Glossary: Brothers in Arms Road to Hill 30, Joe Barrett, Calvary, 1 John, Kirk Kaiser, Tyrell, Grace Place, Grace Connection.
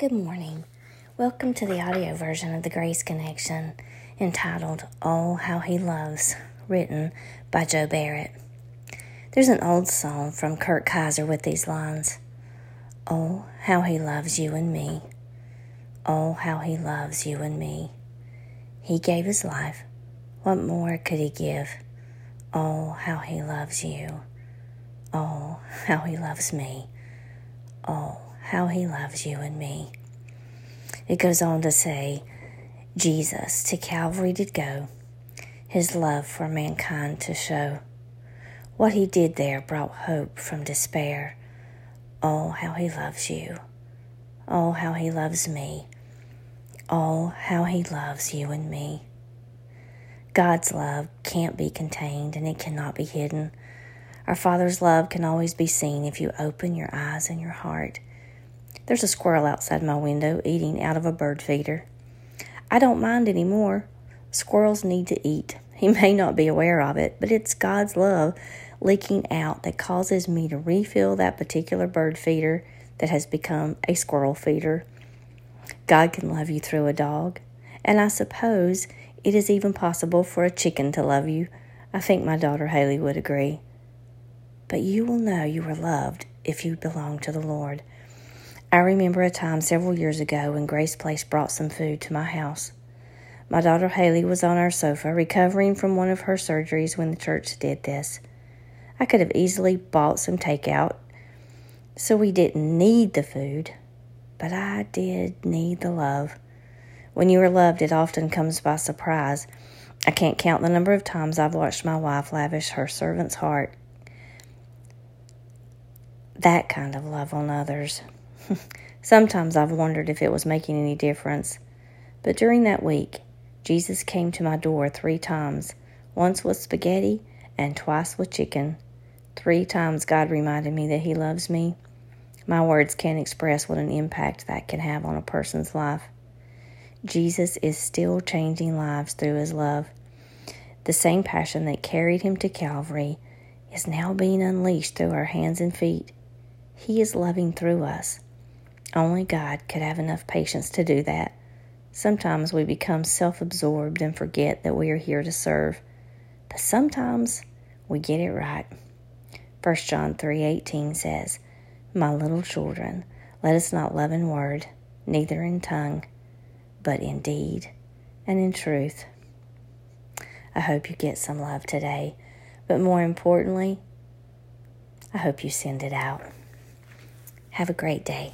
Good morning. Welcome to the audio version of the Grace Connection entitled, "Oh, How He Loves," written by Joe Barrett. There's an old song from Kirk Kaiser with these lines. Oh, how he loves you and me. Oh, how he loves you and me. He gave his life. What more could he give? Oh, how he loves you. Oh, how he loves me. Oh, how he loves you and me. It goes on to say, Jesus to Calvary did go, his love for mankind to show. What he did there brought hope from despair. Oh, how he loves you. Oh, how he loves me. Oh, how he loves you and me. God's love can't be contained and it cannot be hidden. Our Father's love can always be seen if you open your eyes and your heart. There's a squirrel outside my window eating out of a bird feeder. I don't mind anymore. Squirrels need to eat. He may not be aware of it, but it's God's love leaking out that causes me to refill that particular bird feeder that has become a squirrel feeder. God can love you through a dog, and I suppose it is even possible for a chicken to love you. I think my daughter Haley would agree. But you will know you are loved if you belong to the Lord. I remember a time several years ago when Grace Place brought some food to my house. My daughter Haley was on our sofa recovering from one of her surgeries when the church did this. I could have easily bought some takeout, so we didn't need the food, but I did need the love. When you are loved, it often comes by surprise. I can't count the number of times I've watched my wife lavish her servant's heart, that kind of love on others. Sometimes I've wondered if it was making any difference. But during that week, Jesus came to my door 3 times. Once with spaghetti and twice with chicken. 3 times God reminded me that he loves me. My words can't express what an impact that can have on a person's life. Jesus is still changing lives through his love. The same passion that carried him to Calvary is now being unleashed through our hands and feet. He is loving through us. Only God could have enough patience to do that. Sometimes we become self-absorbed and forget that we are here to serve. But sometimes we get it right. 1 John 3:18 says, "My little children, let us not love in word, neither in tongue, but in deed and in truth." I hope you get some love today, but more importantly, I hope you send it out. Have a great day.